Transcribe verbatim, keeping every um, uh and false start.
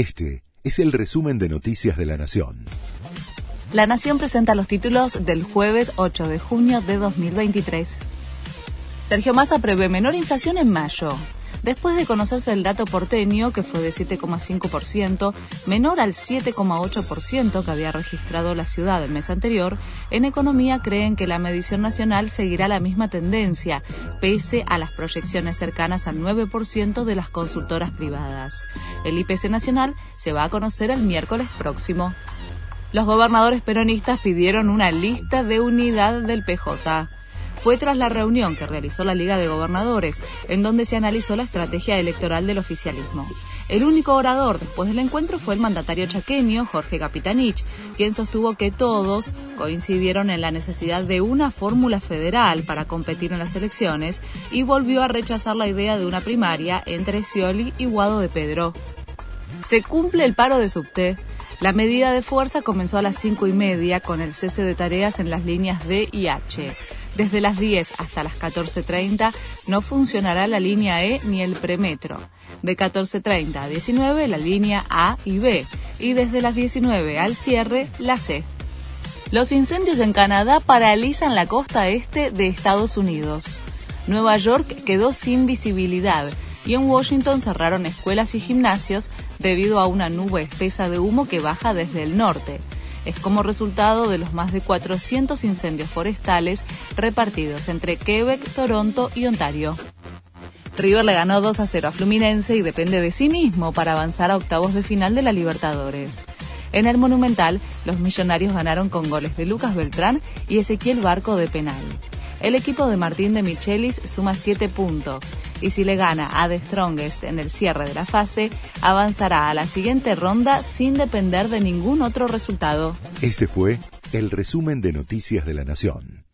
Este es el resumen de Noticias de La Nación. La Nación presenta los títulos del jueves ocho de junio de dos mil veintitrés. Sergio Massa prevé menor inflación en mayo. Después de conocerse el dato porteño, que fue de siete coma cinco por ciento, menor al siete coma ocho por ciento que había registrado la ciudad el mes anterior, en economía creen que la medición nacional seguirá la misma tendencia, pese a las proyecciones cercanas al nueve por ciento de las consultoras privadas. El I P C nacional se va a conocer el miércoles próximo. Los gobernadores peronistas pidieron una lista de unidad del P J. Fue tras la reunión que realizó la Liga de Gobernadores, en donde se analizó la estrategia electoral del oficialismo. El único orador después del encuentro fue el mandatario chaqueño, Jorge Capitanich, quien sostuvo que todos coincidieron en la necesidad de una fórmula federal para competir en las elecciones y volvió a rechazar la idea de una primaria entre Scioli y Guado de Pedro. Se cumple el paro de subte. La medida de fuerza comenzó a las cinco y media con el cese de tareas en las líneas D y H. Desde las diez hasta las catorce treinta no funcionará la línea E ni el premetro. De catorce treinta a diecinueve la línea A y B. Y desde las diecinueve al cierre la C. Los incendios en Canadá paralizan la costa este de Estados Unidos. Nueva York quedó sin visibilidad y en Washington cerraron escuelas y gimnasios debido a una nube espesa de humo que baja desde el norte. Es como resultado de los más de cuatrocientos incendios forestales repartidos entre Quebec, Toronto y Ontario. River le ganó dos a cero a Fluminense y depende de sí mismo para avanzar a octavos de final de la Libertadores. En el Monumental, los millonarios ganaron con goles de Lucas Beltrán y Ezequiel Barco de penal. El equipo de Martín de Michelis suma siete puntos y si le gana a The Strongest en el cierre de la fase, avanzará a la siguiente ronda sin depender de ningún otro resultado. Este fue el resumen de Noticias de la Nación.